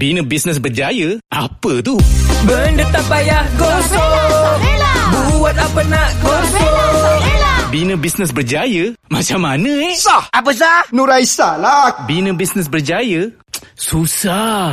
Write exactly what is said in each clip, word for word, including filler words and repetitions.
Bina bisnes berjaya, apa tu? Benda tak payah gosok, buat apa nak gosok. Bina bisnes berjaya, macam mana eh? Sah! Apa sah? Nuraisah lah. Bina bisnes berjaya, susah.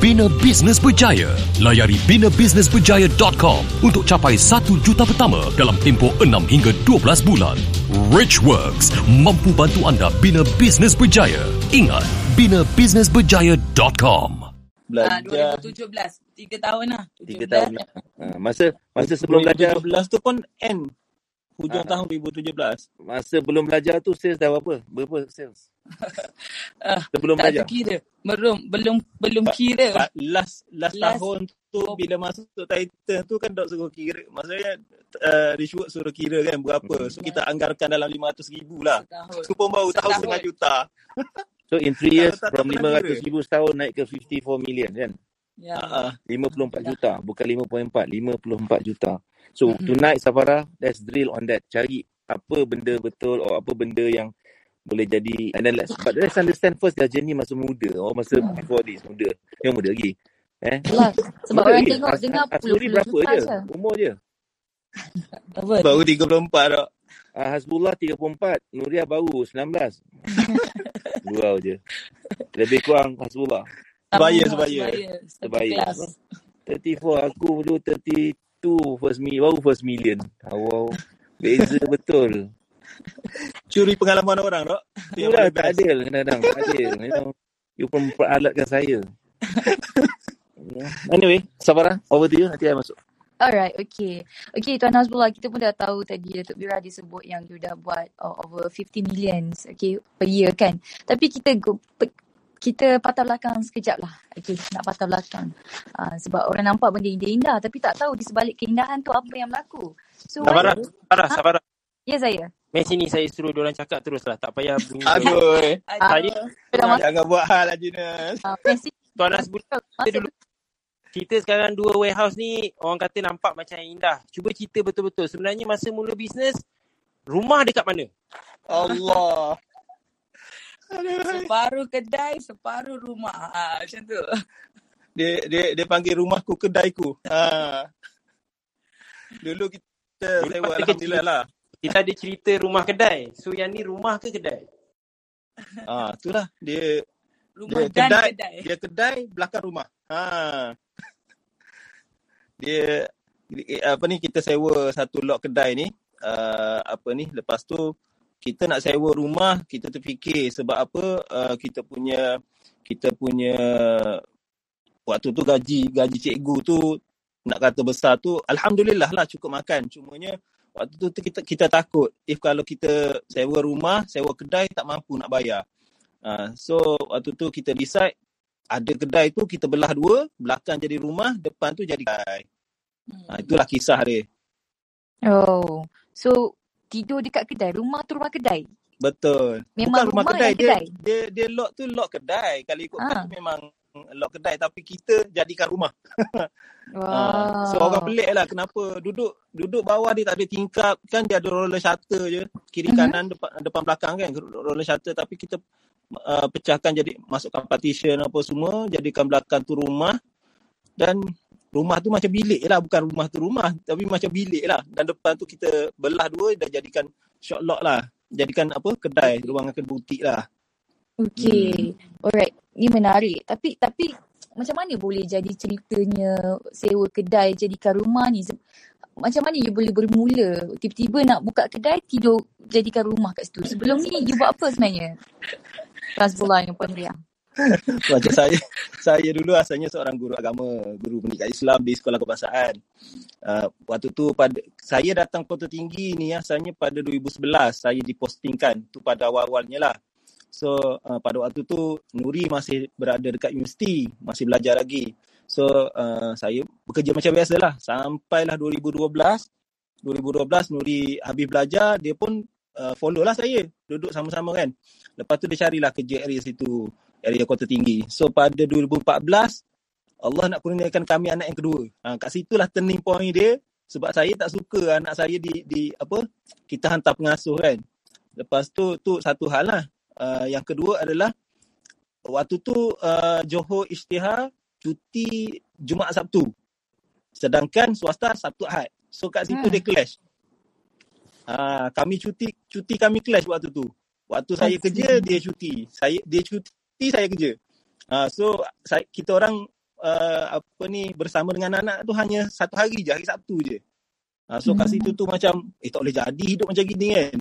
bina bisnes berjaya. Layari bina bisnes berjaya dot com untuk capai satu juta pertama dalam tempoh enam hingga dua belas bulan. Richworks mampu bantu anda bina bisnes berjaya. Ingat, bina bisnes berjaya dot com. Belajar dua ribu tujuh belas, tiga tahun lah. tiga tahun lah. Masa masa sebelum belajar dua ribu tujuh belas tu pun end. Hujung ha. tahun dua ribu tujuh belas. Masa belum belajar tu sales dah berapa? Berapa sales? uh, Sebelum tak belajar. Tak kira. Belum belum belum kira. But, but last, last last tahun tu oh. bila masuk title tu kan dok suruh kira. Maksudnya uh, Richwood suruh kira kan berapa. So kita anggarkan dalam lima ratus ribu lah. Setahun. Tu pun baru tahu setengah juta. So in three years from lima ratus ribu setahun naik ke lima puluh empat million kan? Ya. Uh, lima puluh empat juta. Bukan lima perpuluhan empat. lima puluh empat juta. So tonight Safara, let's drill on that. Cari apa benda betul or apa benda yang boleh jadi. And then let's, but let's understand first their journey masa muda or masa hmm. before this muda. Yang muda lagi. Eh? Lah, sebab muda orang lagi. Tengok dengar puluh-puluh juta je. Umur je. Baru tiga puluh empat tak? Ah, Hasbullah tiga puluh empat. Nuriah baru sembilan belas. Wow je. Lebih kurang Hasbullah. Sebaya, sebaya. Sebaya. tiga puluh empat aku dulu tiga puluh. Tu first million, baru first million. Wow, beza betul. Curi pengalaman orang tak? Tu lah, tak adil kadang-kadang. Tak adil. You know, you pun peralatkan saya. Anyway, Sabarah, over to you. Nanti saya masuk. Alright, okay. Okay, Tuan Hasbullah, kita pun dah tahu tadi Dato' Birah disebut yang you dah buat uh, over fifty millions okay, per year kan. Tapi kita go, pe, kita patah belakang sekejap lah. Okay, nak patah belakang. Uh, sebab orang nampak benda indah-indah tapi tak tahu di sebalik keindahan tu apa yang berlaku. So, Sabarah, Sabarah, ha? Sabarah. Ya, saya. Main sini saya suruh diorang cakap terus lah. Tak payah bunyi. Aduh. Saya, jangan buat hal Ajina. Uh, Tuan Hasbullah, kita dulu. Cerita sekarang dua warehouse ni, orang kata nampak macam indah. Cuba cerita betul-betul. Sebenarnya masa mula bisnes, rumah dekat mana? Allah. Separuh kedai, separuh rumah. Ha, macam tu. Dia, dia, dia panggil rumahku kedaiku. Ha. Dulu kita sewa, alhamdulillah lah. Kita ada cerita rumah kedai. So yang ni rumah ke kedai? Ah, ha, itulah. Dia rumah dia dan kedai, kedai. Dia kedai belakang rumah. Ha. Dia, apa ni, kita sewa satu lot kedai ni. Uh, apa ni, lepas tu kita nak sewa rumah, kita terfikir sebab apa uh, kita punya kita punya waktu tu gaji gaji cikgu tu nak kata besar tu, alhamdulillah lah cukup makan. Cumanya waktu tu kita kita takut if kalau kita sewa rumah, sewa kedai tak mampu nak bayar. Uh, so waktu tu kita decide ada kedai tu kita belah dua, belakang jadi rumah, depan tu jadi kedai. Uh, itulah kisah dia. Oh, so tidur dekat kedai. Rumah tu rumah kedai. Betul. Memang bukan rumah, rumah kedai. Dia, kedai. Dia, dia, dia lot tu lot kedai. Kalau ikutkan ha. tu memang lot kedai. Tapi kita jadikan rumah. Wow. Ha. So orang pelik lah kenapa. Duduk duduk bawah dia tak ada tingkap. Kan dia ada roller shutter je. Kiri uh-huh. kanan depan, depan belakang kan. Roller shutter. Tapi kita uh, pecahkan jadi masukkan partition apa semua. Jadikan belakang tu rumah. Dan rumah tu macam bilik lah. Bukan rumah tu rumah. Tapi macam bilik lah. Dan depan tu kita belah dua dan jadikan short lot lah. Jadikan apa? Kedai. Ruangan ke butik lah. Okay. Hmm. Alright. Ni menarik. Tapi tapi macam mana boleh jadi ceritanya sewa kedai jadikan rumah ni? Macam mana you boleh bermula? Tiba-tiba nak buka kedai, tidur jadikan rumah kat situ. Sebelum ni you buat apa sebenarnya? Hasbullah yang Puan Riang. Macam saya saya dulu asalnya seorang guru agama, guru pendidikan Islam di Sekolah Kebangsaan. Uh, waktu tu pada saya datang Kota Tinggi ni asalnya pada dua ribu sebelas saya dipostingkan tu pada awal-awalnya lah. So uh, pada waktu tu Nuri masih berada dekat universiti, masih belajar lagi. So uh, saya bekerja macam biasalah sampailah dua ribu dua belas Nuri habis belajar, dia pun uh, follow lah saya, duduk sama-sama kan. Lepas tu dia carilah kerja area situ, area Kota Tinggi. So pada dua ribu empat belas Allah nak kurniakan kami anak yang kedua. Ha, kat situlah turning point dia, sebab saya tak suka anak saya di di apa kita hantar pengasuh kan. Lepas tu tu satu hal lah. Uh, yang kedua adalah waktu tu uh, Johor Isytihar cuti Jumaat Sabtu, sedangkan swasta Sabtu Ahad. So kat situ hmm. dia clash. Uh, kami cuti cuti kami clash waktu tu. Waktu saya kerja dia cuti, saya dia cuti saya kerja. Uh, so saya, kita orang uh, apa ni bersama dengan anak tu hanya satu hari je, hari Sabtu je. Ha, so kat situ tu macam eh tak boleh jadi hidup macam gini kan.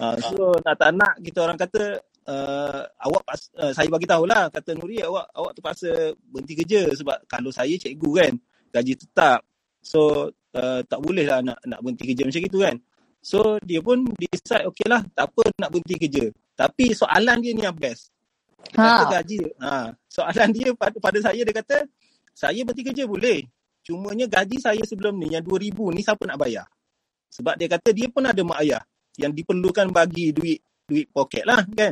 Ha, so nak tak nak kita orang kata uh, awak pas, uh, saya bagi tahulah kata Nuri awak awak terpaksa berhenti kerja sebab kalau saya cikgu kan gaji tetap. So uh, tak boleh lah nak nak berhenti kerja macam gitu kan. So dia pun decide okeylah tak apa nak berhenti kerja. Tapi soalan dia ni yang best. Kata ha. gaji. Ha, soalan dia pada, pada saya dia kata saya berhenti kerja boleh. Cumanya gaji saya sebelum ni yang dua ribu ringgit ni siapa nak bayar? Sebab dia kata dia pun ada mak ayah yang diperlukan bagi duit duit poket lah kan.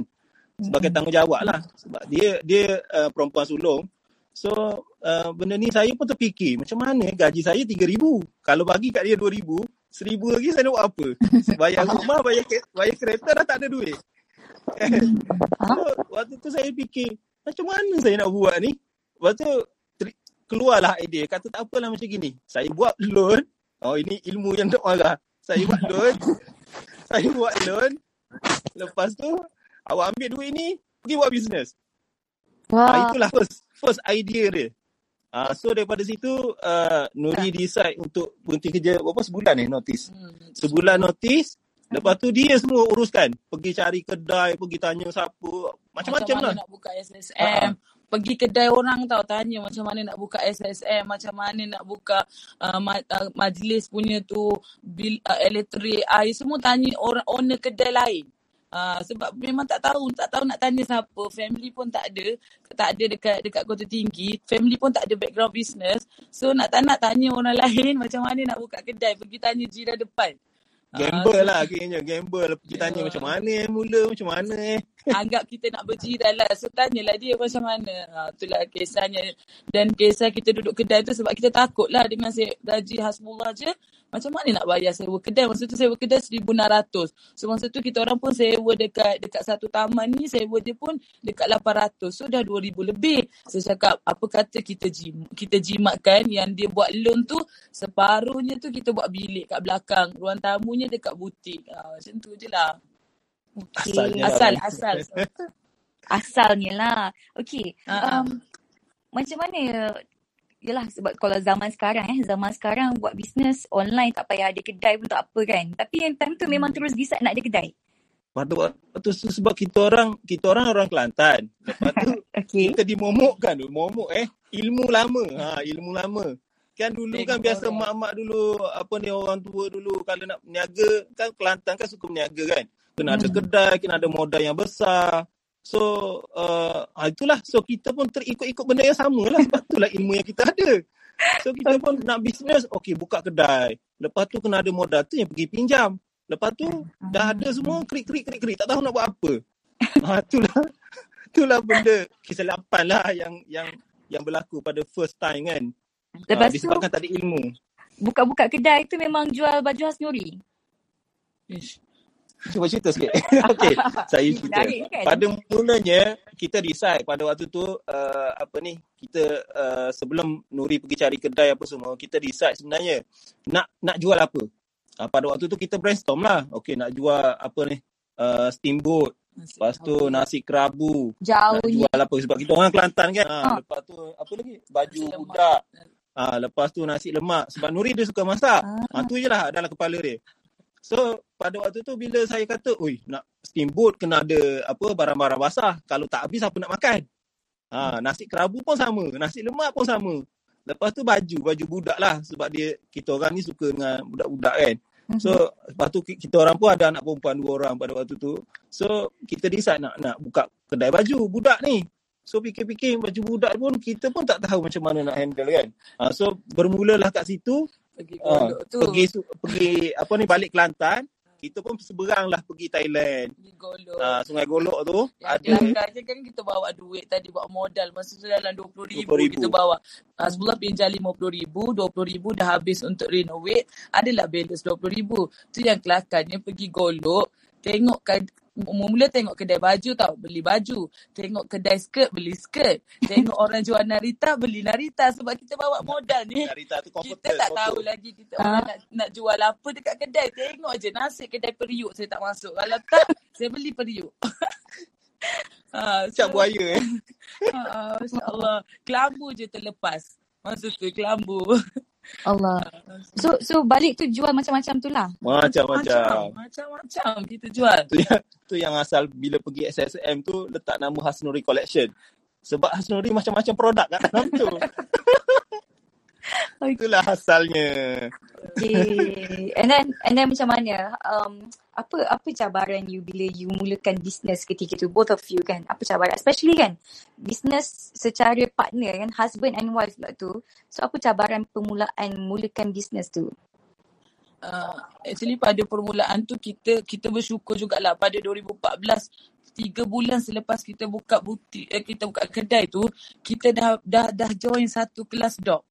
Sebagai tanggungjawab lah. Sebab dia dia uh, perempuan sulung. So uh, benda ni saya pun terfikir macam mana gaji saya tiga ribu ringgit. Kalau bagi kat dia dua ribu ringgit, seribu ringgit lagi saya nak buat apa? Bayar rumah, bayar, bayar kereta dah tak ada duit. So waktu tu saya fikir macam mana saya nak buat ni? Lepas tu keluarlah idea, kata tak apalah macam gini. Saya buat loan. Oh ini ilmu yang tak marah. Saya buat loan. Saya buat loan. Lepas tu awak ambil duit ni pergi buat bisnes. Wow. Ha, itulah first first idea dia. Ha, so daripada situ uh, Nuri decide untuk berhenti kerja berapa sebulan ni eh, notice. Sebulan notice. Lepas tu dia semua uruskan. Pergi cari kedai, pergi tanya siapa. Macam-macam lah. Nak buka S S M. Ha. Pergi kedai orang tau, tanya macam mana nak buka S S M, macam mana nak buka uh, ma- uh, majlis punya tu, bil, uh, elektrik, air, semua tanya orang owner kedai lain. Uh, sebab memang tak tahu, tak tahu nak tanya siapa, family pun tak ada, tak ada dekat dekat Kota Tinggi, family pun tak ada background business. So nak tak nak tanya orang lain macam mana nak buka kedai, pergi tanya jiran depan. Gamble lah akhirnya, gamble. Pergi yeah. tanya macam mana eh, mula macam mana eh. Anggap kita nak berjiran lah. So tanyalah dia macam mana. Ha, itulah kisahnya. Dan kisah kita duduk kedai tu sebab kita takut lah dengan se- gaji Hasbullah je. Macam mana nak bayar sewa kedai? Masa tu sewa kedai seribu enam ratus. So masa tu kita orang pun sewa dekat dekat satu taman ni, sewa dia pun dekat lapan ratus. So dah dua ribu lebih. Saya cakap apa kata kita jim, kita jimatkan yang dia buat loan tu separuhnya tu kita buat bilik kat belakang. Ruang tamunya dekat butik. Ha, macam tu je lah. Okay. Asalnya asal, lah. asal. Asalnya lah. Okay. Uh-huh. Um, macam mana? Yelah sebab kalau zaman sekarang eh zaman sekarang buat bisnes online tak payah ada kedai pun tak apa kan, tapi yang time tu memang terus decide nak ada kedai. Pada waktu tu sebab kita orang kita orang orang Kelantan. Lepas tu okay. kita dimomokkan tu, momok eh ilmu lama. Ha ilmu lama. Kan dulu kan biasa mak-mak dulu apa ni orang tua dulu kalau nak berniaga kan Kelantan kan suka berniaga kan. Kena hmm. ada kedai, kena ada modal yang besar. So uh, itulah so kita pun terikut-ikut benda yang sama lah. Sebab itulah ilmu yang kita ada. So kita pun nak bisnes, okay buka kedai. Lepas tu kena ada modal tu yang pergi pinjam. Lepas tu dah ada semua krik-krik-krik-krik tak tahu nak buat apa. Ha, itulah itulah benda kesilapan lah yang, yang, yang berlaku pada first time kan. Lepas ha, disebabkan tu, tak ada ilmu. Buka-buka kedai tu memang jual baju khas Nuri. Ish. Cuba cerita sikit. Okey, saya cerita. Pada mulanya, kita decide pada waktu tu, uh, apa ni, kita uh, sebelum Nuri pergi cari kedai apa semua, kita decide sebenarnya nak nak jual apa. Uh, pada waktu tu kita brainstorm lah. Okey, nak jual apa ni, uh, steamboat. Lepas tu nasi kerabu. Jauh. Nak jual apa sebab kita orang Kelantan kan. Ha, ha. Lepas tu apa lagi? Baju budak. Ah, ha, lepas tu nasi lemak. Sebab Nuri dia suka masak. Ah, ha. ha, tu je lah dalam kepala dia. So pada waktu tu bila saya kata, "Oi, nak steamboat kena ada apa barang-barang basah. Kalau tak habis apa nak makan?" Ha, nasi kerabu pun sama, nasi lemak pun sama. Lepas tu baju, baju budak lah sebab dia kita orang ni suka dengan budak-budak kan. So lepas tu kita orang pun ada anak perempuan dua orang pada waktu tu. So kita decide nak nak buka kedai baju budak ni. So fikir-fikir baju budak pun kita pun tak tahu macam mana nak handle kan. Uh, so bermulalah kat situ pergi uh, pergi, pergi apa ni balik Kelantan. Kita pun seberanglah pergi Thailand. Golok. Ha, Sungai Golok tu. Langkahnya kan kita bawa duit tadi, bawa modal. Masa tu dalam dua puluh ribu, dua puluh ribu kita bawa. Ha, sebulan pinjam lima puluh ribu, dua puluh ribu dah habis untuk renovate. Adalah balance dua puluh ribu. Tu yang kelakarnya pergi Golok. Tengok kan, mula tengok kedai baju tau, beli baju. Tengok kedai skirt, beli skirt. Tengok orang jual narita, beli narita. Sebab kita bawa modal ni, narita tu komputer, kita tak tahu komputer. Lagi kita ha? nak, nak jual apa dekat kedai. Tengok je, nasib kedai periuk saya tak masuk. Kalau tak, saya beli periuk. ha, so, macam buaya eh ha, InsyaAllah kelambu je terlepas. Masa tu kelambu. Allah. So so balik tu jual macam-macam tu lah. Macam-macam. Macam-macam kita jual. Tu yang, tu yang asal bila pergi S S M tu letak nama Hasnuri Collection. Sebab Hasnuri macam-macam produk kat dalam tu. Itulah asalnya. Okay. And then and then macam mana? Um, apa apa cabaran you bila you mulakan bisnes ketika tu, both of you kan? Apa cabaran? Especially kan bisnes secara partner kan, husband and wife lah tu. So apa cabaran permulaan mulakan bisnes tu? Uh, actually pada permulaan tu kita kita bersyukur jugalah pada dua ribu empat belas, tiga bulan selepas kita buka butik eh, kita buka kedai tu, kita dah dah dah join satu kelas dog.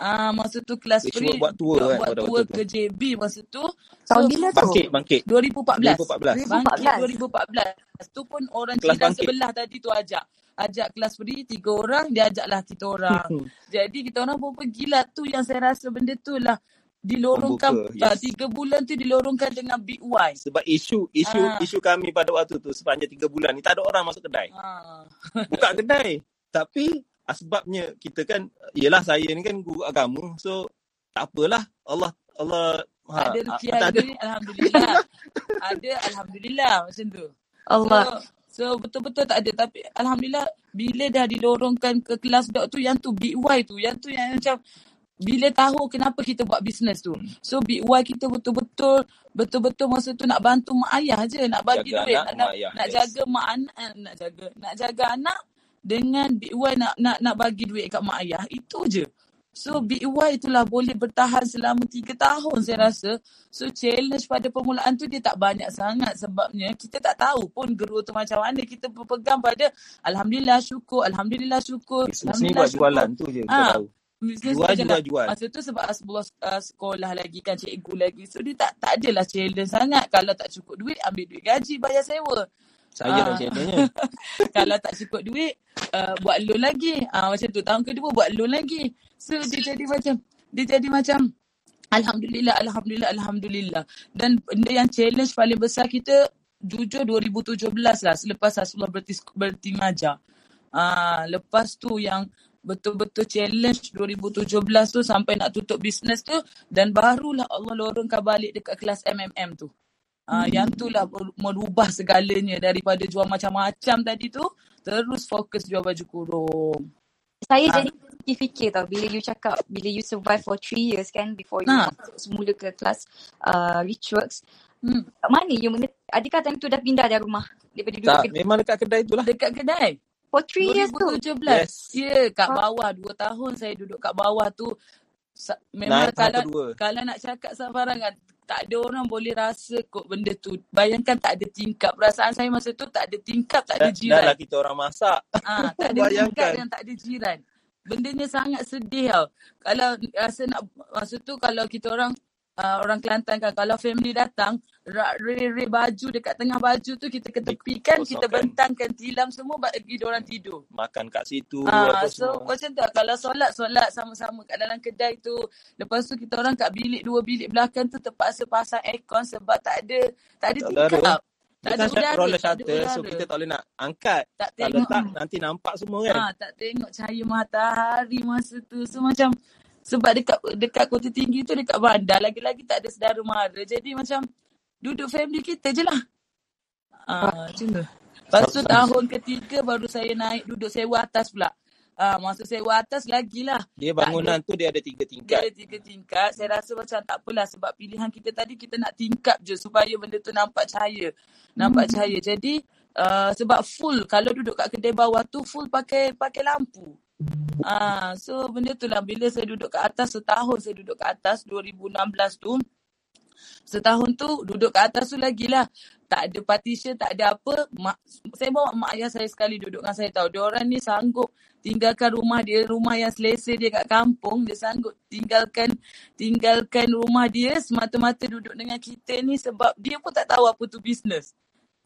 Ah, masa tu kelas free buat tour, buat, kan, buat tour ke J B masa tu. Tahun so, bila tu? Bangkit, bangkit. dua ribu empat belas. dua ribu empat belas. dua ribu empat belas. Tu pun orang kelas jiran bangkit. Sebelah tadi tu ajak. Ajak kelas free, tiga orang, dia ajaklah kita orang. Jadi kita orang pun pergilah. Tu yang saya rasa benda tu lah. Dilorongkan, yes. Tiga bulan tu dilorongkan dengan B Y. Sebab isu isu ha. isu kami pada waktu tu sepanjang tiga bulan ni, tak ada orang masuk kedai. Ha. Buka kedai. Tapi sebabnya kita kan, ialah saya ni kan guru agama, so tak apalah, Allah Allah ha, ada rezeki ada, alhamdulillah. Ada, alhamdulillah macam tu. Allah. So, so betul-betul tak ada, tapi alhamdulillah bila dah dilorongkan ke kelas dok tu, yang tu B Y tu, yang tu yang macam bila tahu kenapa kita buat bisnes tu. So B Y kita betul-betul betul-betul masa tu nak bantu mak ayah je, nak bagi jaga duit, anak, nak, ayah, nak yes. jaga mak anak, nak jaga nak jaga anak. Dengan B Y nak nak nak bagi duit kat mak ayah. Itu je. So B Y itulah boleh bertahan selama tiga tahun saya rasa. So challenge pada permulaan tu dia tak banyak sangat. Sebabnya kita tak tahu pun guru tu macam mana. Kita berpegang pada Alhamdulillah syukur, Alhamdulillah syukur. Bisnes ni buat syukur. Jualan tu je kita ha. tahu. Jual-jual-jual. Masa tu sebab Asbullah uh, sekolah lagi kan, cikgu lagi. So dia tak, tak adalah challenge sangat. Kalau tak cukup duit, ambil duit gaji, bayar sewa. Saya dah macam kalau tak cukup duit, uh, buat loan lagi. Uh, macam tu, tahun kedua buat loan lagi. So, dia jadi macam, dia jadi macam, Alhamdulillah, Alhamdulillah, Alhamdulillah. Dan benda yang challenge paling besar kita, jujur dua ribu tujuh belas lah, selepas Rasulullah berhenti mengajar. Uh, lepas tu yang betul-betul challenge dua ribu tujuh belas tu sampai nak tutup bisnes tu, dan barulah Allah lorongkan balik dekat kelas M M M tu. Uh, yang tu lah merubah segalanya, daripada jual macam-macam tadi tu terus fokus jual baju kurung. Saya ha. jadi fikir tau bila you cakap bila you survive for three years kan before you ha. mula ke kelas uh, Richworks. Hmm. Mana you menet- adakah time tu dah pindah dari rumah? Daripada dulu tak, kedai. Memang dekat kedai tu lah. Dekat kedai. For three years tu? dua ribu tujuh belas. Yes. Ya, yeah, kat ha. bawah dua tahun saya duduk kat bawah tu. Memang nah, kalau, kalau nak cakap sebarangan, tak ada orang boleh rasa kot benda tu. Bayangkan tak ada tingkap. Perasaan saya masa tu tak ada tingkap, tak ada jiran. Dah lah kita orang masak. Ha, tak ada tingkap dan tak ada jiran. Bendanya sangat sedih tau. Kalau rasa nak, masa tu kalau kita orang, uh, orang Kelantan kan, kalau family datang, rak-rak baju dekat tengah baju tu kita ketepikan, kita bentangkan tilam semua bagi orang tidur. Makan kat situ. Ha, so semua. Macam tu kalau solat, solat sama-sama kat dalam kedai tu. Lepas tu kita orang kat bilik, dua bilik belakang tu terpaksa pasang aircon sebab tak ada tak ada tingkap. Tak ada udara, roller shutter, so kita tak boleh nak angkat. Tak kalau tak nanti nampak semua kan. Ha, tak tengok cahaya matahari masa tu. So macam sebab dekat dekat Kota Tinggi tu dekat bandar, lagi-lagi tak ada saudara mara. Jadi macam duduk family kita je lah. Ah, macam tu. Lepas tu tahun ketiga baru saya naik duduk sewa atas pula. Ah, maksud saya atas lagi lah. Dia bangunan ada, tu dia ada tiga tingkat. Dia ada tiga tingkat. Saya rasa macam takpelah sebab pilihan kita tadi kita nak tingkap je supaya benda tu nampak cahaya. Nampak cahaya. Jadi uh, sebab full kalau duduk kat kedai bawah tu full pakai pakai lampu. Ah, so benda tu lah bila saya duduk kat atas setahun saya duduk kat atas dua ribu enam belas tu. Setahun tu duduk kat atas tu lagi lah. Tak ada partition, tak ada apa. Mak, saya bawa mak ayah saya sekali duduk dengan saya tau. Diorang ni sanggup tinggalkan rumah dia. Rumah yang selesa dia kat kampung. Dia sanggup tinggalkan tinggalkan rumah dia semata-mata duduk dengan kita ni. Sebab dia pun tak tahu apa tu bisnes.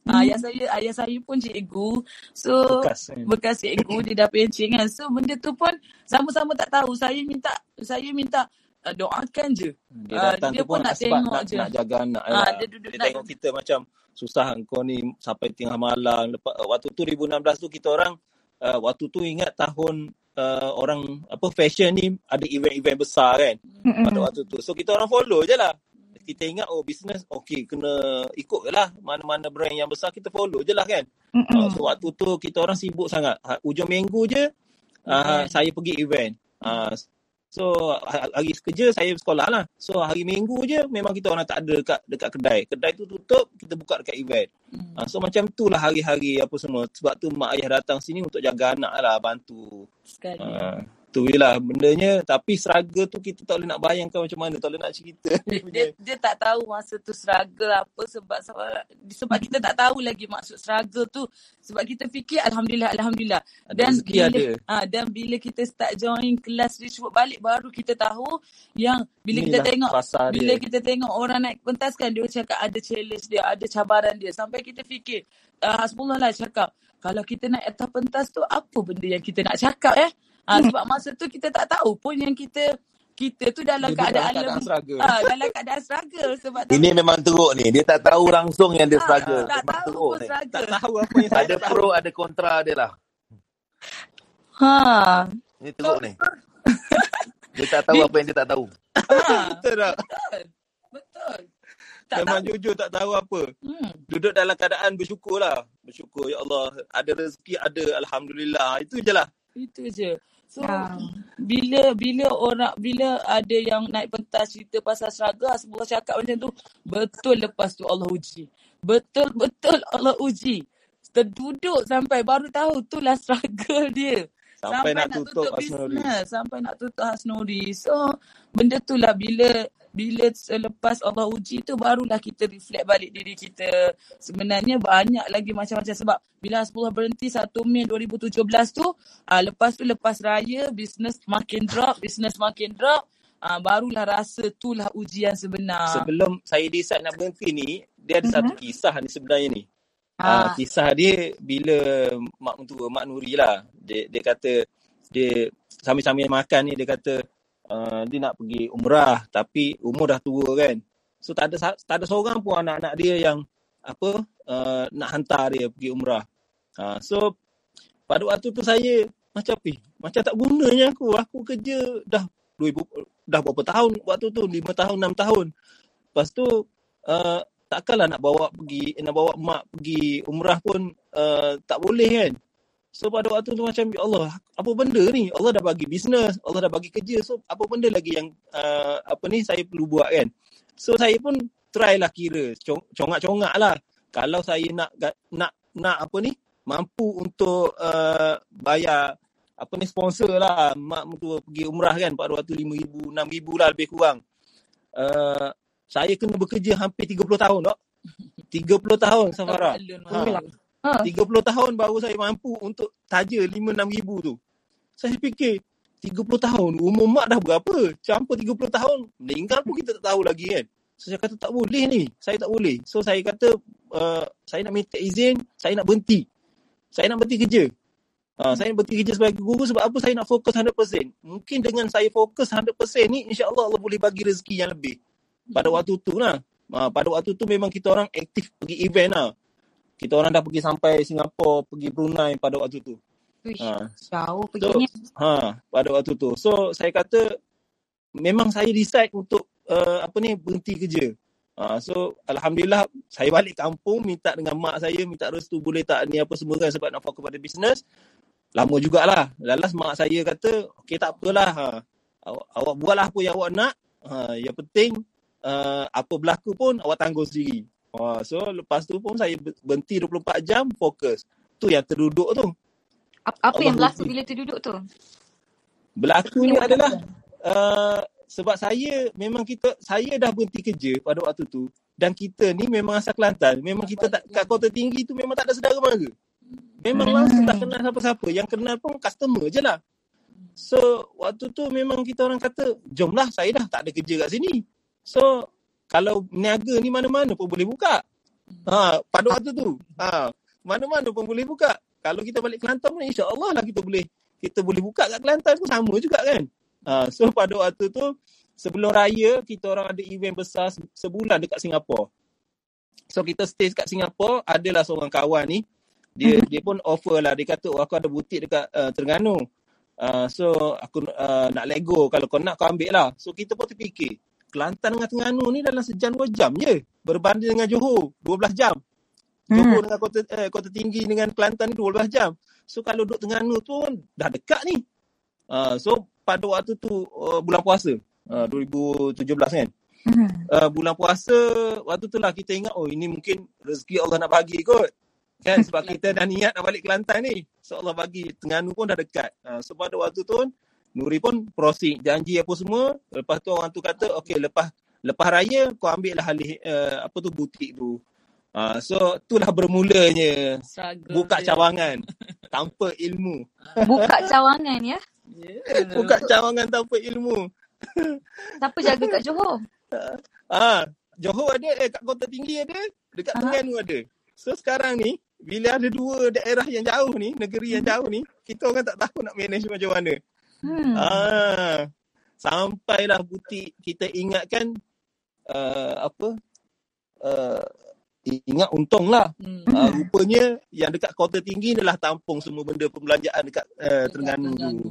Hmm. Ayah saya ayah saya pun cikgu. So bekas, bekas cikgu dia dah pencing kan. So benda tu pun sama-sama tak tahu. Saya minta saya minta doakan je. Dia datang uh, dia pun nak tengok nak, je. Nak jaga anak. Uh, lah. Dia, duduk, dia nak tengok kita macam susah kau ni sampai tengah malam. Lepas, waktu tu dua ribu enam belas tu kita orang uh, waktu tu ingat tahun uh, orang apa fashion ni ada event-event besar kan. Mm-hmm. Pada waktu tu. So kita orang follow je lah. Kita ingat oh business okey kena ikut je lah. Mana-mana brand yang besar kita follow je lah kan. Mm-hmm. Uh, so waktu tu kita orang sibuk sangat. Hujung minggu je uh, mm-hmm. saya pergi event. Uh, So, hari kerja saya sekolah lah. So, hari minggu je memang kita orang tak ada dekat, dekat kedai. Kedai tu tutup, kita buka dekat event. Hmm. So, macam tu lah hari-hari apa semua. Sebab tu mak ayah datang sini untuk jaga anak lah, bantu. Sekali. Uh, tu je lah bendanya. Tapi struggle tu kita tak boleh nak bayangkan macam mana. Tak boleh nak cerita. Dia, dia tak tahu masa tu struggle apa sebab, sebab sebab kita tak tahu lagi maksud struggle tu. Sebab kita fikir Alhamdulillah, Alhamdulillah. Dan bila, ha, dan bila kita start join kelas Richwood balik baru kita tahu yang bila inilah kita tengok bila dia. Kita tengok orang naik pentas kan dia cakap ada challenge dia, ada cabaran dia. Sampai kita fikir uh, Hasbullah lah cakap kalau kita naik atas pentas tu apa benda yang kita nak cakap eh. Ha, sebab masa tu kita tak tahu pun yang kita kita tu dalam keadaan dalam struggle. Ha, dalam keadaan struggle sebab ini tak... memang teruk ni. Dia tak tahu langsung yang dia ha, struggle. Tak memang tahu pun struggle. Tak tahu apa yang ada pro ada kontra dia lah. Ha. Ini teruk ni. Dia tak tahu dia... apa yang dia tak tahu. Ha. Betul tak? Betul. Betul. Tak memang tahu. Jujur tak tahu apa. Hmm. Duduk dalam keadaan bersyukur lah. Bersyukur ya Allah. Ada rezeki ada. Alhamdulillah. Itu je lah. Itu je. So ha. bila bila orang bila ada yang naik pentas cerita pasal struggle semua cakap macam tu betul lepas tu Allah uji. Betul betul Allah uji. Terduduk sampai baru tahu itulah struggle dia. Sampai, sampai nak, nak tutup, tutup bisnes, sampai nak tutup Hasnuri. So benda tu lah bila bila selepas Allah uji tu barulah kita reflect balik diri kita. Sebenarnya banyak lagi macam-macam sebab bila Hasbullah berhenti satu Mei dua ribu tujuh belas tu, ah lepas tu lepas raya bisnes makin drop, bisnes makin drop, ah barulah rasa itulah ujian sebenar. Sebelum saya decide nak berhenti ni, dia ada mm-hmm. satu kisah ni sebenarnya ni. Ah. ah kisah dia bila mak mentua Mak Nuri lah, dia dia kata dia sambil-sambil makan ni dia kata uh, dia nak pergi umrah tapi umur dah tua kan. So tak ada tak ada seorang pun anak-anak dia yang apa uh, nak hantar dia pergi umrah. Uh, so pada waktu tu saya macam eh, macam tak gunanya aku. Aku kerja dah dah berapa tahun waktu tu lima tahun enam tahun. Lepas tu uh, takkanlah nak bawa pergi nak bawa mak pergi umrah pun uh, tak boleh kan. So pada waktu tu macam ya Allah apa benda ni? Allah dah bagi bisnes, Allah dah bagi kerja. So apa benda lagi yang uh, apa ni saya perlu buat kan. So saya pun try lah kira congak-congak lah. Kalau saya nak nak nak apa ni mampu untuk uh, bayar apa ni sponsor lah mak mertua pergi umrah kan pada waktu lima ribu enam ribu lah lebih kurang. Uh, saya kena bekerja hampir tiga puluh tahun tak? tiga puluh tahun Safara. Ha. tiga puluh tahun baru saya mampu untuk taja lima enam ribu tu. Saya fikir tiga puluh tahun umur mak dah berapa? Campur tiga puluh tahun meninggal pun kita tak tahu lagi kan. So saya kata tak boleh ni. Saya tak boleh. So saya kata uh, saya nak minta izin, saya nak berhenti. Saya nak berhenti kerja. Uh, hmm. Saya berhenti kerja sebagai guru sebab apa? Saya nak fokus seratus peratus. Mungkin dengan saya fokus seratus peratus ni insya-Allah Allah boleh bagi rezeki yang lebih. Pada waktu tu lah. Uh, pada waktu tu memang kita orang aktif pergi event lah. Kita orang dah pergi sampai Singapura, pergi Brunei pada waktu tu. Uish, ha. Jauh perginya. So, ha, pada waktu tu. So, saya kata memang saya decide untuk uh, apa ni berhenti kerja. Ha, so, Alhamdulillah saya balik kampung minta dengan mak saya, minta restu boleh tak ni apa semua kan sebab nak fokus pada bisnes. lama jugalah. Lalas mak saya kata, okey tak apalah. Ha. Awak, awak buatlah apa yang awak nak. Ha. Yang penting, uh, apa berlaku pun awak tanggung sendiri. Ha. So, lepas tu pun saya berhenti dua puluh empat jam, fokus. Tu yang terduduk tu. Apa awak yang berlaku bila terduduk tu? Berlaku ni adalah, uh, sebab saya, memang kita, saya dah berhenti kerja pada waktu tu. Dan kita ni memang asal Kelantan. Memang kita tak, kat Kota Tinggi tu memang tak ada saudara mara. Memang hmm. langsung tak kenal siapa-siapa. Yang kenal pun customer je lah. So, waktu tu memang kita orang kata, jomlah saya dah tak ada kerja kat sini. So, kalau niaga ni mana-mana pun boleh buka. Ha, pada waktu tu. Ha, mana-mana pun boleh buka. Kalau kita balik Kelantan pun insya-Allah lah kita boleh. Kita boleh buka kat Kelantan pun sama juga kan. Ha, so, pada waktu tu, sebelum raya, kita orang ada event besar sebulan dekat Singapura. So, kita stay dekat Singapura. Adalah seorang kawan ni. Dia dia pun offer lah. Dia kata, oh, aku ada butik dekat uh, Terengganu. Uh, so, aku uh, nak lego. Kalau kau nak, kau ambil lah. So, kita pun terfikir. Kelantan dengan Terengganu ni dalam sejam dua jam je. Berbanding dengan Johor, dua belas jam. Hmm. Johor dengan kota, eh, kota tinggi dengan Kelantan ni dua belas jam. So, kalau duduk Terengganu tu dah dekat ni. Uh, so, pada waktu tu uh, bulan puasa. Uh, dua ribu tujuh belas kan. Hmm. Uh, bulan puasa, waktu tu lah kita ingat, oh ini mungkin rezeki Allah nak bagi kot. Kan? Sebab kita dah niat nak balik Kelantan ni. So Allah bagi. Terengganu pun dah dekat. Uh, so pada waktu tu, Nuri pun prosing. Janji apa semua. Lepas tu orang tu kata, okay lepas lepas raya, kau ambil lah alih, uh, apa tu, butik tu. Uh, so itulah bermulanya. Struggle buka dia. Cawangan. Tanpa ilmu. Buka cawangan ya? Yeah. Buka cawangan tanpa ilmu. Siapa jaga kat Johor? Ah, Johor ada, eh, kat Kota Tinggi ada, dekat Terengganu ada. So sekarang ni, bila ada dua daerah yang jauh ni, negeri yang jauh ni, kita orang tak tahu nak manage macam mana. Hmm. Ah, sampailah butik kita ingatkan uh, apa? Uh, ingat untunglah. Hmm. Uh, rupanya yang dekat Kota Tinggi adalah tampung semua benda pembelanjaan dekat uh, Terengganu tu.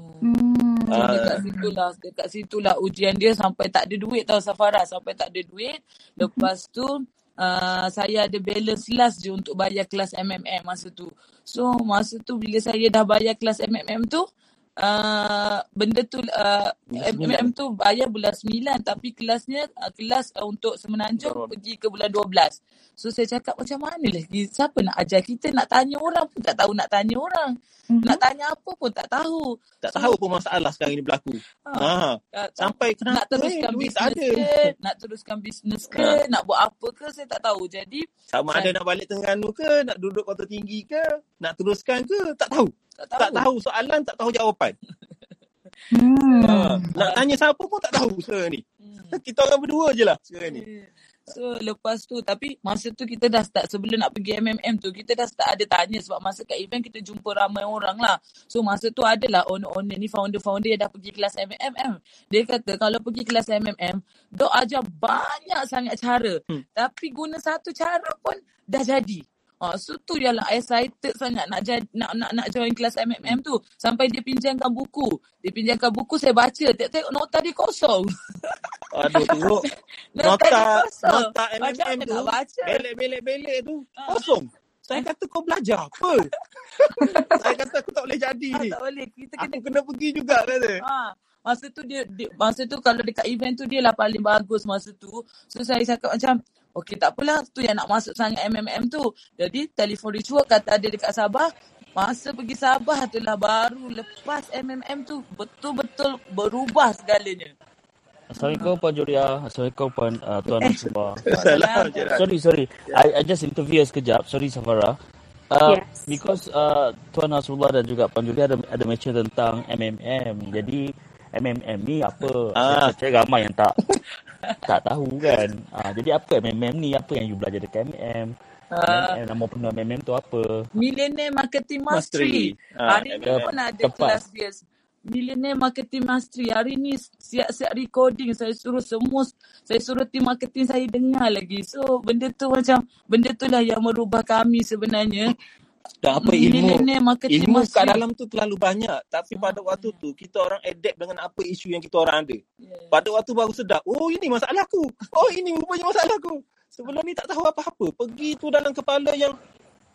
Jadi kat situlah, kat situlah ujian dia sampai tak ada duit tau Safara, sampai tak ada duit. Lepas tu uh, saya ada balance last je untuk bayar kelas M M M masa tu. So masa tu bila saya dah bayar kelas M M M tu, uh, benda tu uh, M M M tu bayar bulan sembilan tapi kelasnya uh, kelas uh, untuk Semenanjung pergi ke bulan dua belas. So saya cakap macam mana lah, siapa nak ajar kita, nak tanya orang pun tak tahu nak tanya orang. Mm-hmm. Nak tanya apa pun tak tahu. Tak so, tahu pun masalah sekarang ni berlaku. Ha, ha. Sampai nak teruskan eh, bisnes ke, nak teruskan bisnes ke, ha. Nak buat apa ke saya tak tahu. Jadi sama saya, ada nak balik Terengganu ke, nak duduk Kota Tinggi ke, nak teruskan ke, tak tahu. Tak tahu, tak tahu soalan, tak tahu jawapan. Hmm. Ha. Nak tanya siapa pun tak tahu sekarang ni. Hmm. Kita orang berdua je lah sekarang ni. So lepas tu, tapi masa tu kita dah start, sebelum nak pergi M M M tu kita dah start ada tanya. Sebab masa kat event kita jumpa ramai orang lah. So masa tu adalah owner-owner ni, founder-founder yang dah pergi kelas M M M. Dia kata kalau pergi kelas M M M, dok ajar banyak sangat cara. Hmm. Tapi guna satu cara pun dah jadi. Ha, so tu yang lah excited sangat nak, jad, nak nak nak join kelas M M M tu. Sampai dia pinjamkan buku. Dia pinjamkan buku, saya baca. Tengok nota dia kosong. Aduh, teruk. Nota, nota, nota M M M tu, belek-belek-belek tu, kosong. Saya kata kau belajar apa? Saya kata aku tak boleh jadi ni. Ha, tak boleh. Kita kena, kena pergi juga kata. Ha. Masa tu dia, dia, masa tu kalau dekat event tu dia lah paling bagus masa tu. So saya cakap macam, okey tak apalah, tu yang nak masuk sangat M M M tu. Jadi telefon ritual kata ada dekat Sabah. Masa pergi Sabah tu lah baru lepas M M M tu betul-betul berubah segalanya. Assalamualaikum Puan Juria. Assalamualaikum Puan uh, Tuan Sabah. Sorry, sorry. I, I just interview sekejap. Sorry Safara. Uh, yes. Because uh, Tuan Rasulullah dan juga Puan Juria ada, ada mention tentang M M M. Jadi M M M ni apa? Ah. Saya, saya ramai yang tak tak tahu kan. Ah, jadi apa M M M ni? Apa yang you belajar dekat M M M? Ah. M M M, nama penuh M M M tu apa? Millionaire Marketing Mastery. Mastery. Ah, Hari M M M ni pun ada tempat. Kelas dia. Millionaire Marketing Mastery. Hari ni siap-siap recording. Saya suruh semua, saya suruh tim marketing saya dengar lagi. So, benda tu macam, benda tu lah yang merubah kami sebenarnya. Dan apa ilmu ilmu kat dalam tu terlalu banyak. Tapi pada waktu tu kita orang adapt dengan apa isu yang kita orang ada. Pada waktu baru sedar, oh ini masalah aku, oh ini rupanya masalah aku. Sebelum ni tak tahu apa-apa. Pergi tu dalam kepala yang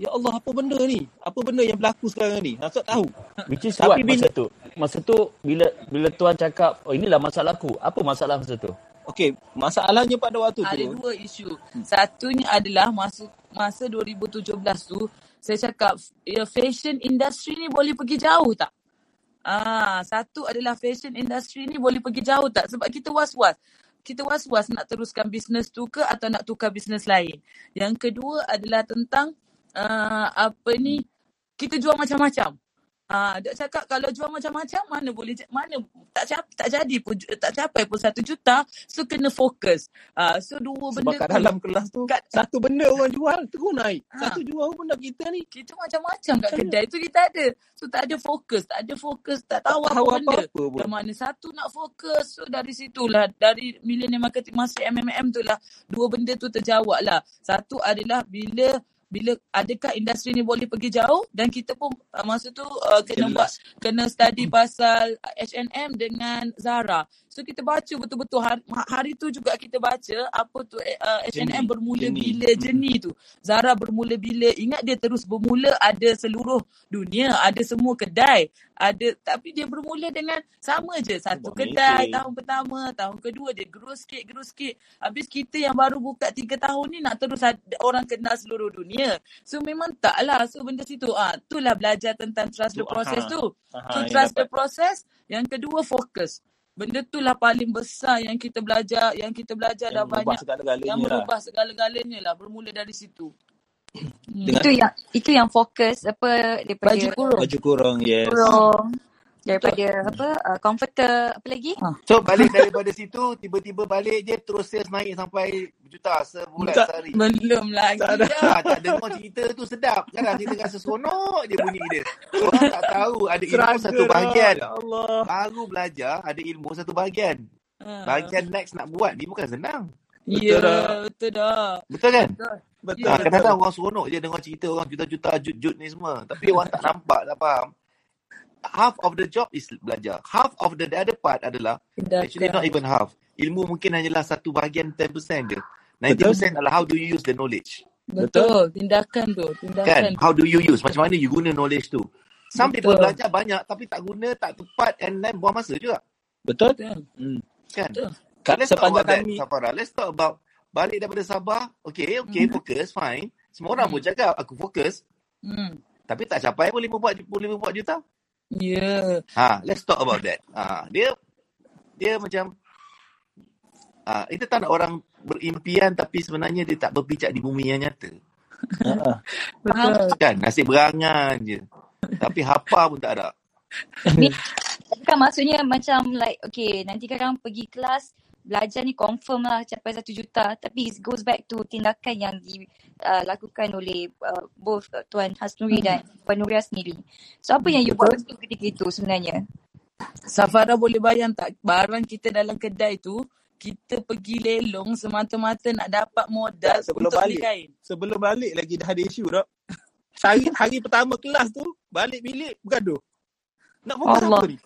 ya Allah, apa benda ni? Apa benda yang berlaku sekarang ni? Hasrat tahu. Which is tapi what bila, masa tu? Masa tu, bila bila Tuan cakap, oh inilah masalahku. Apa masalah masa tu? Okey, masalahnya pada waktu ada tu. Ada dua isu. Satunya adalah masa, masa dua ribu tujuh belas tu, saya cakap, ya, fashion industry ni boleh pergi jauh tak? Ah, satu adalah fashion industry ni boleh pergi jauh tak? Sebab kita was-was. Kita was-was nak teruskan bisnes tu ke atau nak tukar bisnes lain. Yang kedua adalah tentang uh, apa ni, kita jual macam-macam. Ah, dia cakap kalau jual macam-macam mana boleh mana tak capai, tak jadi pun tak capai pun satu juta, so kena fokus. Ah, so dua benda kat dalam kelas tu kat, satu benda orang jual terus naik. Ha, satu jual benda kita ni kita macam-macam kat macam kedai tu kita ada. So tak ada fokus, tak ada fokus, tak tahu, tak tahu apa benda. Apa pun. Dari mana satu nak fokus, so dari situlah, dari Millionaire Marketing Master M M M tu lah dua benda tu terjawab lah. Satu adalah bila bila adakah industri ni boleh pergi jauh, dan kita pun masa tu uh, kena buat, kena study pasal H and M dengan Zara. So kita baca betul-betul hari, hari tu juga kita baca apa tu uh, H and M jenis, bermula jenis. bila jenis tu. Zara bermula bila. Ingat dia terus bermula ada seluruh dunia, ada semua kedai. Ada, tapi dia bermula dengan sama je, satu kedai tahun pertama, tahun kedua dia grow sikit, grow sikit. Habis kita yang baru buka tiga tahun ni nak terus ada, orang kenal seluruh dunia. So memang taklah. So benda situ, ah, itulah belajar tentang trust the process tu. Aha, so trust the process. Yang kedua fokus. Benda tu lah paling besar yang kita belajar, yang kita belajar yang dah banyak, yang berubah segala-galanya lah, bermula dari situ. Dengan itu yang itu yang fokus apa daripada baju kurung, baju kurung, yes. Kurung. Daripada so, apa uh, comforter, apa lagi? So balik daripada situ, tiba-tiba balik je terus sales naik sampai juta sebulan tak, sehari. Belum lagi. Tak ada, ha, tak dengar cerita tu sedap. Kadang kita rasa seronok je bunyi dia. Orang tak tahu ada ilmu Serang satu bahagian. Allah. Baru belajar ada ilmu satu bahagian. Ha. Bahagian next nak buat ni bukan senang. Ya, yeah, betul dah. Betul kan? Betul. betul. Ha, kadang-kadang orang seronok je dengar cerita orang juta-juta jut-jut ni semua. Tapi orang tak nampak, tak faham. Half of the job is belajar. Half of the, the other part adalah Dada. actually not even half. Ilmu mungkin hanyalah satu bahagian ten percent je. ninety percent Betul. adalah how do you use the knowledge. Betul. Tindakan tu. Tindakan. Kan? How do you use? Macam mana you guna knowledge tu? Some Betul. people belajar banyak tapi tak guna, tak tepat, and then buang masa juga. Betul. Hmm. Kan? Betul. So, let's talk about kami. that, Safara. Let's talk about balik daripada Sabah. Okay, okay, hmm. fokus, fine. Semua orang hmm. pun cakap, aku fokus. Hmm. Tapi tak capai boleh membuat, boleh membuat juta. Yeah. Ha, let's talk about that. Ha, dia dia macam ah, ha, kita tak nak orang berimpian tapi sebenarnya dia tak berpijak di bumi yang nyata. Ha. Betul. Kan nasi berangan je. Tapi hafal pun tak ada. Ni kan maksudnya macam like okay, nanti korang pergi kelas belajar ni confirm lah capai satu juta, tapi it goes back to tindakan yang dilakukan uh, oleh uh, both uh, Tuan Hasnuri dan Puan Nuria sendiri. So apa yang you buat ketika itu sebenarnya? Safara boleh bayang tak barang kita dalam kedai tu kita pergi lelong semata-mata nak dapat modal sebelum untuk beli kain. Sebelum balik lagi dah ada isu tak? Hari, hari pertama kelas tu balik bilik bergaduh. Nak fokus Allah. apa ni?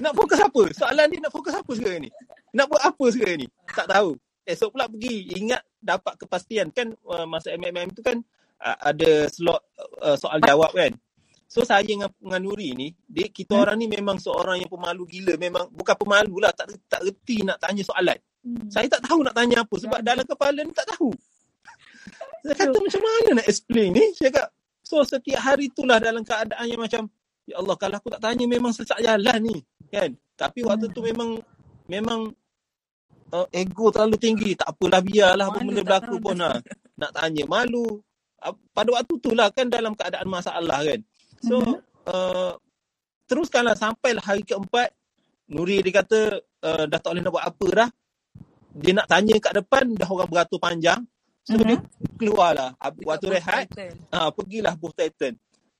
Nak fokus apa? Soalan ni nak fokus apa sekarang ni? Nak buat apa sekarang ni? Tak tahu. Esok pula pergi. Ingat dapat kepastian kan, uh, masa M M M tu kan uh, ada slot uh, soal jawab kan. So saya dengan, dengan Nuri ni, dia, kita hmm. orang ni memang seorang yang pemalu gila. Memang bukan pemalu lah, tak, tak reti nak tanya soalan. Hmm. Saya tak tahu nak tanya apa sebab dalam kepala ni tak tahu. Saya kata macam mana nak explain ni? Saya kata, so setiap hari itulah dalam keadaan yang macam ya Allah, kalau aku tak tanya memang sesat jalan ni kan. Tapi waktu hmm. tu memang memang uh, ego terlalu tinggi. Tak apalah, biarlah apa benda berlaku pun lah. Nak tanya malu. Uh, pada waktu tu lah kan dalam keadaan masalah kan. So hmm. uh, teruskanlah sampai hari keempat. Nuri dia kata uh, dah tak boleh nak buat apa dah. Dia nak tanya kat depan dah orang beratur panjang. So hmm. dia keluarlah. Waktu dia rehat uh, pergilah Booth Titan.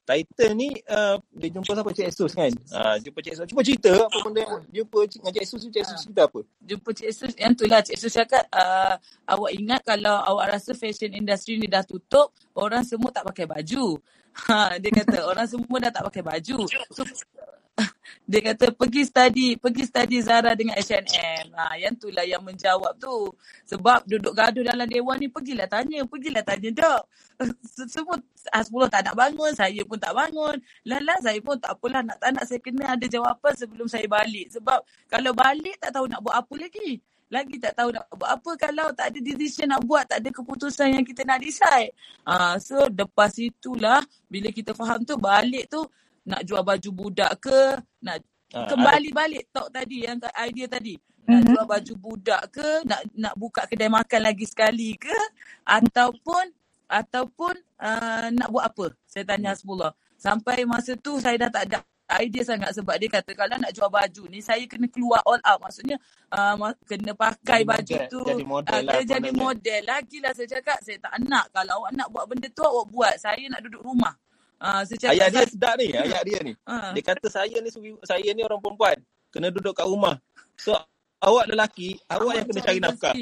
Titan ni uh, dia jumpa siapa? Cik Esus kan? Uh, jumpa Cik Esus. Cuba cerita apa benda yang jumpa dengan Cik Esus. Cik Esus cerita apa? Jumpa Cik Esus yang tu lah. Cik Esus cakap uh, awak ingat kalau awak rasa fashion industry ni dah tutup, orang semua tak pakai baju. Ha, dia kata orang semua dah tak pakai baju. So, Dia kata pergi study, pergi study Zara dengan H and M. Ha, yang tu lah yang menjawab tu. Sebab duduk gaduh dalam dewan ni, pergilah tanya, pergilah tanya dok. Semua sepuluh tak nak bangun, saya pun tak bangun. Lah-lah saya pun tak apalah, nak tak nak saya kena ada jawapan sebelum saya balik. Sebab kalau balik tak tahu nak buat apa lagi. Lagi tak tahu nak buat apa kalau tak ada decision nak buat, tak ada keputusan yang kita nak decide. Ha, so, lepas itulah bila kita faham tu, balik tu nak jual baju budak ke, nak ha, kembali ada... balik talk tadi, yang idea tadi. Mm-hmm. Nak jual baju budak ke, nak nak buka kedai makan lagi sekali ke, ataupun ataupun uh, nak buat apa? Saya tanya Hasbullah. Sampai masa tu saya dah tak ada idea sangat sebab dia kata kalau nak jual baju ni saya kena keluar all out, maksudnya uh, kena pakai jadi baju model, tu jadi model, uh, lah, jadi model. Lagilah saya cakap saya tak nak, kalau awak nak buat benda tu awak buat, saya nak duduk rumah. Uh, ayat dia sedap ni, ayat dia ni uh. Dia kata saya ni saya ni orang perempuan kena duduk kat rumah, so awak lelaki, awak yang kena cari nafkah.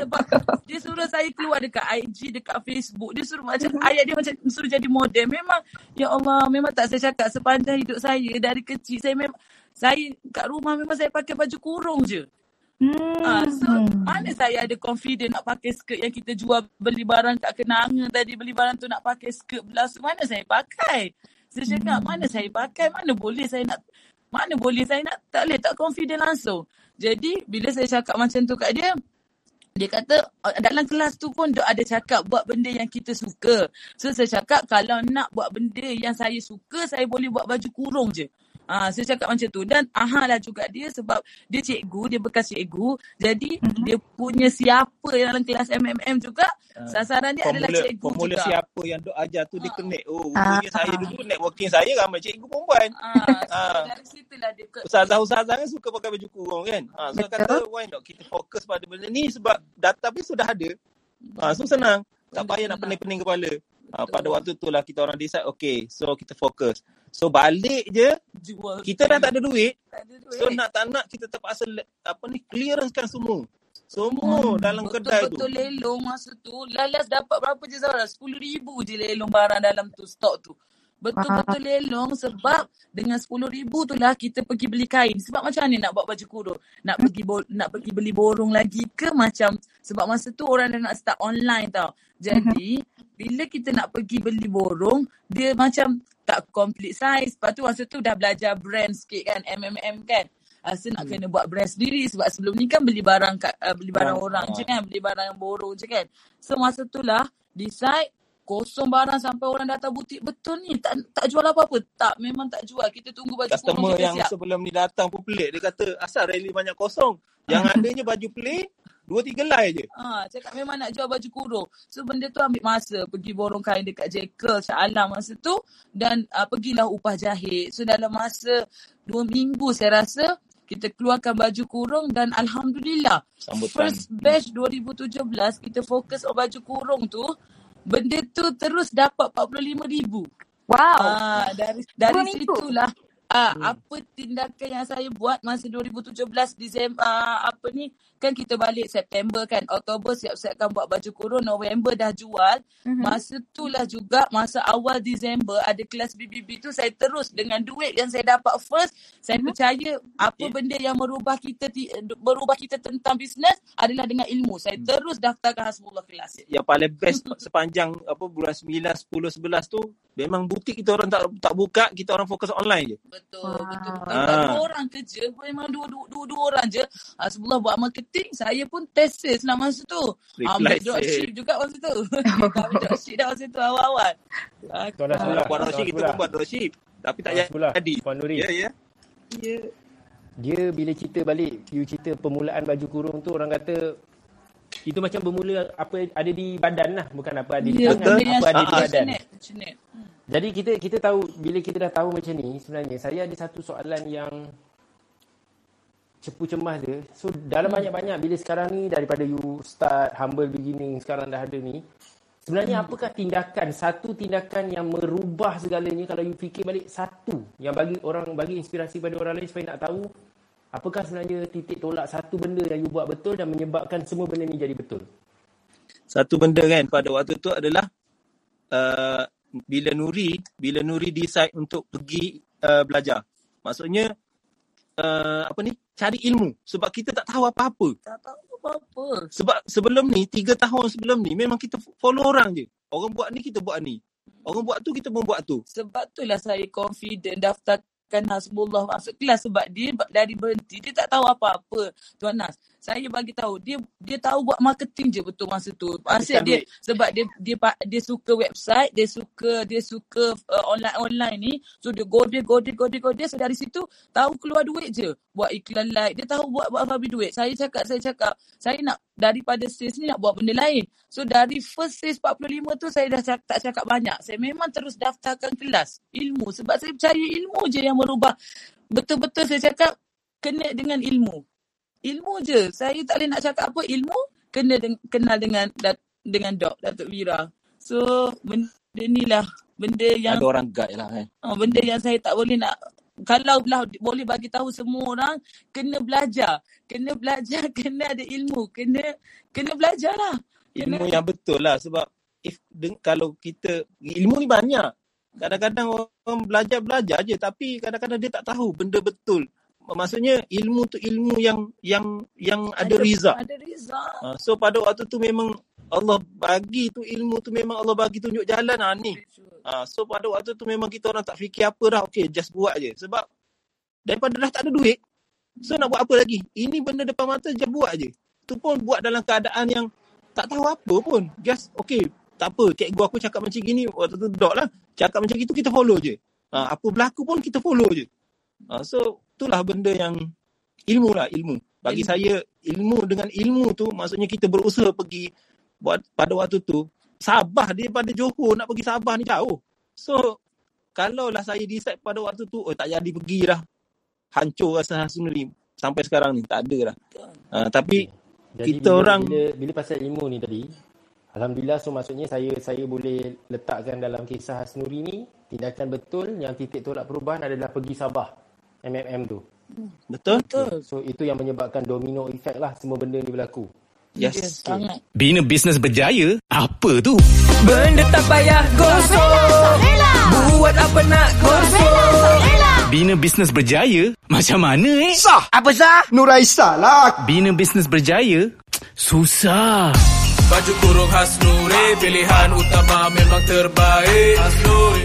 Sebab dia suruh saya keluar dekat I G, dekat Facebook. Dia suruh macam, ayat dia macam suruh jadi model. Memang, ya Allah, memang tak saya cakap. Sepanjang hidup saya, dari kecil, saya memang, saya kat rumah memang saya pakai baju kurung je. Hmm. Ha, so, mana saya ada confident nak pakai skirt yang kita jual beli barang kat Kenanga tadi, beli barang tu nak pakai skirt belas, mana saya pakai? Saya cakap, mana saya pakai? Mana boleh saya nak, mana boleh saya nak, tak boleh, tak confident langsung. Jadi, bila saya cakap macam tu kat dia, dia kata dalam kelas tu pun dok ada cakap buat benda yang kita suka. So, saya cakap kalau nak buat benda yang saya suka, saya boleh buat baju kurung je. Ha, saya cakap macam tu. Dan aha lah juga dia sebab dia cikgu, dia bekas cikgu. Jadi, mm-hmm. dia punya siapa yang dalam kelas M M M juga, uh, sasaran dia formula, adalah cikgu juga. Formula siapa yang dok ajar tu, ha. Dia kenek. Oh, ha. Punya ha. Saya dulu networking saya ramai cikgu perempuan. Ha. Ha. Dari situ lah dia. Ustazah-ustazah kan suka pakai baju kurung kan. Ha. So, betul. Kata, why not kita fokus pada benda ni sebab data pun sudah ada. Ha. So, senang. Tak payah nak pening-pening kepala. Ha, pada waktu tu lah kita orang decide, okay, so kita fokus. So balik je, jual kita dah tak ada duit, tak ada duit. So nak tak nak kita terpaksa apa ni, clearancekan semua. Semua hmm, dalam betul, kedai betul tu. Betul-betul lelong masa tu. Lalas dapat berapa je Zara? sepuluh ribu je lelong barang dalam tu, stok tu. Betul-betul lelong sebab dengan sepuluh ribu tu lah kita pergi beli kain. Sebab macam mana nak buat baju kurung? Nak pergi bo- nak pergi beli borong lagi ke macam? Sebab masa tu orang dah nak start online tau. Jadi bila kita nak pergi beli borong, dia macam tak complete size. Lepas tu masa tu dah belajar brand sikit kan, M M M kan. Rasa nak hmm. kena buat brand sendiri sebab sebelum ni kan beli barang uh, beli barang ah, orang ah. je kan, beli barang borong je kan. So masa tu lah decide kosong barang sampai orang datang butik, betul ni tak tak jual apa-apa. Tak, memang tak jual. Kita tunggu baju kurung. Customer yang siap. Sebelum ni datang pun pelik. Dia kata asal rally banyak kosong. Yang adanya baju pelik, dua tiga lai je. Ha, cakap memang nak jual baju kurung. So benda tu ambil masa. Pergi borong kain dekat Jekyll, Shah Alam masa tu. Dan uh, pergilah upah jahit. So dalam masa dua minggu saya rasa kita keluarkan baju kurung dan Alhamdulillah. Sambutan. First batch dua ribu tujuh belas kita fokus on baju kurung tu. Benda tu terus dapat empat puluh lima ribu. Wow. Ah, dari dari situlah ah, hmm. apa tindakan yang saya buat masa dua ribu tujuh belas Disember ah, apa ni kan kita balik September kan, Oktober siap-siapkan buat baju kurung, November dah jual. Mm-hmm. Masa tu lah juga masa awal Disember ada kelas B B B tu, saya terus dengan duit yang saya dapat first, saya mm-hmm. percaya apa yeah. benda yang merubah kita merubah kita tentang bisnes adalah dengan ilmu. Saya mm-hmm. terus daftarkan Hasbullah kelas. Yang paling best sepanjang apa bulan sembilan, sepuluh, sebelas tu memang butik kita orang tak tak buka, kita orang fokus online je. Betul, betul, betul. Ah. Dua orang kerja, memang dua, dua, dua, dua orang je. Hasbullah buat marketing, saya pun test sales lah masa tu. Ambil dropship juga masa tu. Ambil dropship dah masa tu awal-awal. Kalau buat dropship, kita pun buat dropship. Tapi tak jadi. Ya, ya. Ya. Dia bila cerita balik, you cerita permulaan baju kurung tu, orang kata itu macam bermula apa ada di badan lah. Bukan apa ada di tangan, apa yang ada yang di badan. Jenis, jenis. Jadi kita kita tahu, bila kita dah tahu macam ni, sebenarnya saya ada satu soalan yang cepu cemah dia. So dalam banyak-banyak bila sekarang ni daripada you start humble beginning sekarang dah ada ni, sebenarnya apakah tindakan, satu tindakan yang merubah segalanya kalau you fikir balik, satu yang bagi orang, bagi inspirasi pada orang lain supaya nak tahu apakah sebenarnya titik tolak satu benda yang you buat betul dan menyebabkan semua benda ni jadi betul? Satu benda kan pada waktu tu adalah uh, bila Nuri, bila Nuri decide untuk pergi uh, belajar. Maksudnya uh, apa ni? Cari ilmu, sebab kita tak tahu apa-apa. Tak tahu apa-apa. Sebab sebelum ni, tiga tahun sebelum ni memang kita follow orang je. Orang buat ni kita buat ni. Orang buat tu kita pun buat tu. Sebab itulah saya confident daftar kan Hasbullah masuk kelas, sebab dia dari berhenti dia tak tahu apa-apa. Tuan Nas, saya bagi tahu dia dia tahu buat marketing je betul masa tu. Asyik dia sebab dia dia dia suka website, dia suka dia suka uh, online-online ni. So dia godeh godeh godeh godeh so dari situ tahu keluar duit je. Buat iklan like, dia tahu buat buat habis duit. Saya cakap saya cakap saya nak daripada sales ni nak buat benda lain. So dari first sales empat puluh lima tu saya dah cakap, tak cakap banyak. Saya memang terus daftarkan kelas ilmu sebab saya percaya ilmu je yang merubah. Betul-betul saya cakap kena dengan ilmu. Ilmu je. Saya tak boleh nak cakap apa ilmu, kena deng- kenal dengan dat- dengan Dok Datuk Wira. So benda ni lah benda yang ada orang guide lah kan. Eh. Benda yang saya tak boleh nak, kalau lah boleh bagi tahu semua orang kena belajar, kena belajar, kena ada ilmu, kena kena belajarlah. Ilmu kena... yang betul lah sebab if deng- kalau kita ilmu ni banyak. Kadang-kadang orang belajar-belajar je tapi kadang-kadang dia tak tahu benda betul. Maksudnya ilmu tu ilmu yang yang yang ada, ada rizal. Ada rizal. So pada waktu tu memang Allah bagi tu ilmu tu memang Allah bagi tunjuk jalan ah ni. So pada waktu tu memang kita orang tak fikir apa dah. Okay, just buat je. Sebab daripada dah tak ada duit, so nak buat apa lagi? Ini benda depan mata, just buat je. Tu pun buat dalam keadaan yang tak tahu apa pun. Just okay, tak apa, cikgu aku cakap macam gini, waktu tu Dok lah. Cakap macam gitu, kita follow je. Ha, apa berlaku pun kita follow je. Ha, so, itulah benda yang ilmu lah, ilmu. Bagi ilmu. Saya, ilmu dengan ilmu tu, maksudnya kita berusaha pergi buat pada waktu tu. Sabah daripada Johor, nak pergi Sabah ni jauh. So, kalaulah saya decide pada waktu tu, oh tak jadi pergi dah. Hancur rasa sendiri. Sampai sekarang ni, tak ada dah. Ha, tapi, jadi, kita bila, orang... Bila, bila pasal ilmu ni tadi, alhamdulillah, so maksudnya saya saya boleh letakkan dalam kisah Hasnuri ni tindakan betul yang titik tolak perubahan adalah pergi Sabah M M M tu. Betul? Betul. So itu yang menyebabkan domino effect lah, semua benda ni berlaku. Yes. Yes. Okay. Bina bisnes berjaya, apa tu? Benda tak payah gosok. Buat apa nak gosok. Bina bisnes berjaya? Macam mana eh? Sah! Apa sah? Nuraisah lah. Bina bisnes berjaya? Susah. Baju kurung Hasnuri, pilihan utama memang terbaik. Hasnuri.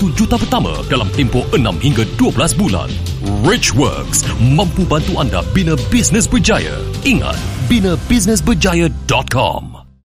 juta pertama dalam tempoh enam hingga dua belas bulan. Richworks mampu bantu anda bina bisnes berjaya. Ingat, bina bisnes berjaya dot com.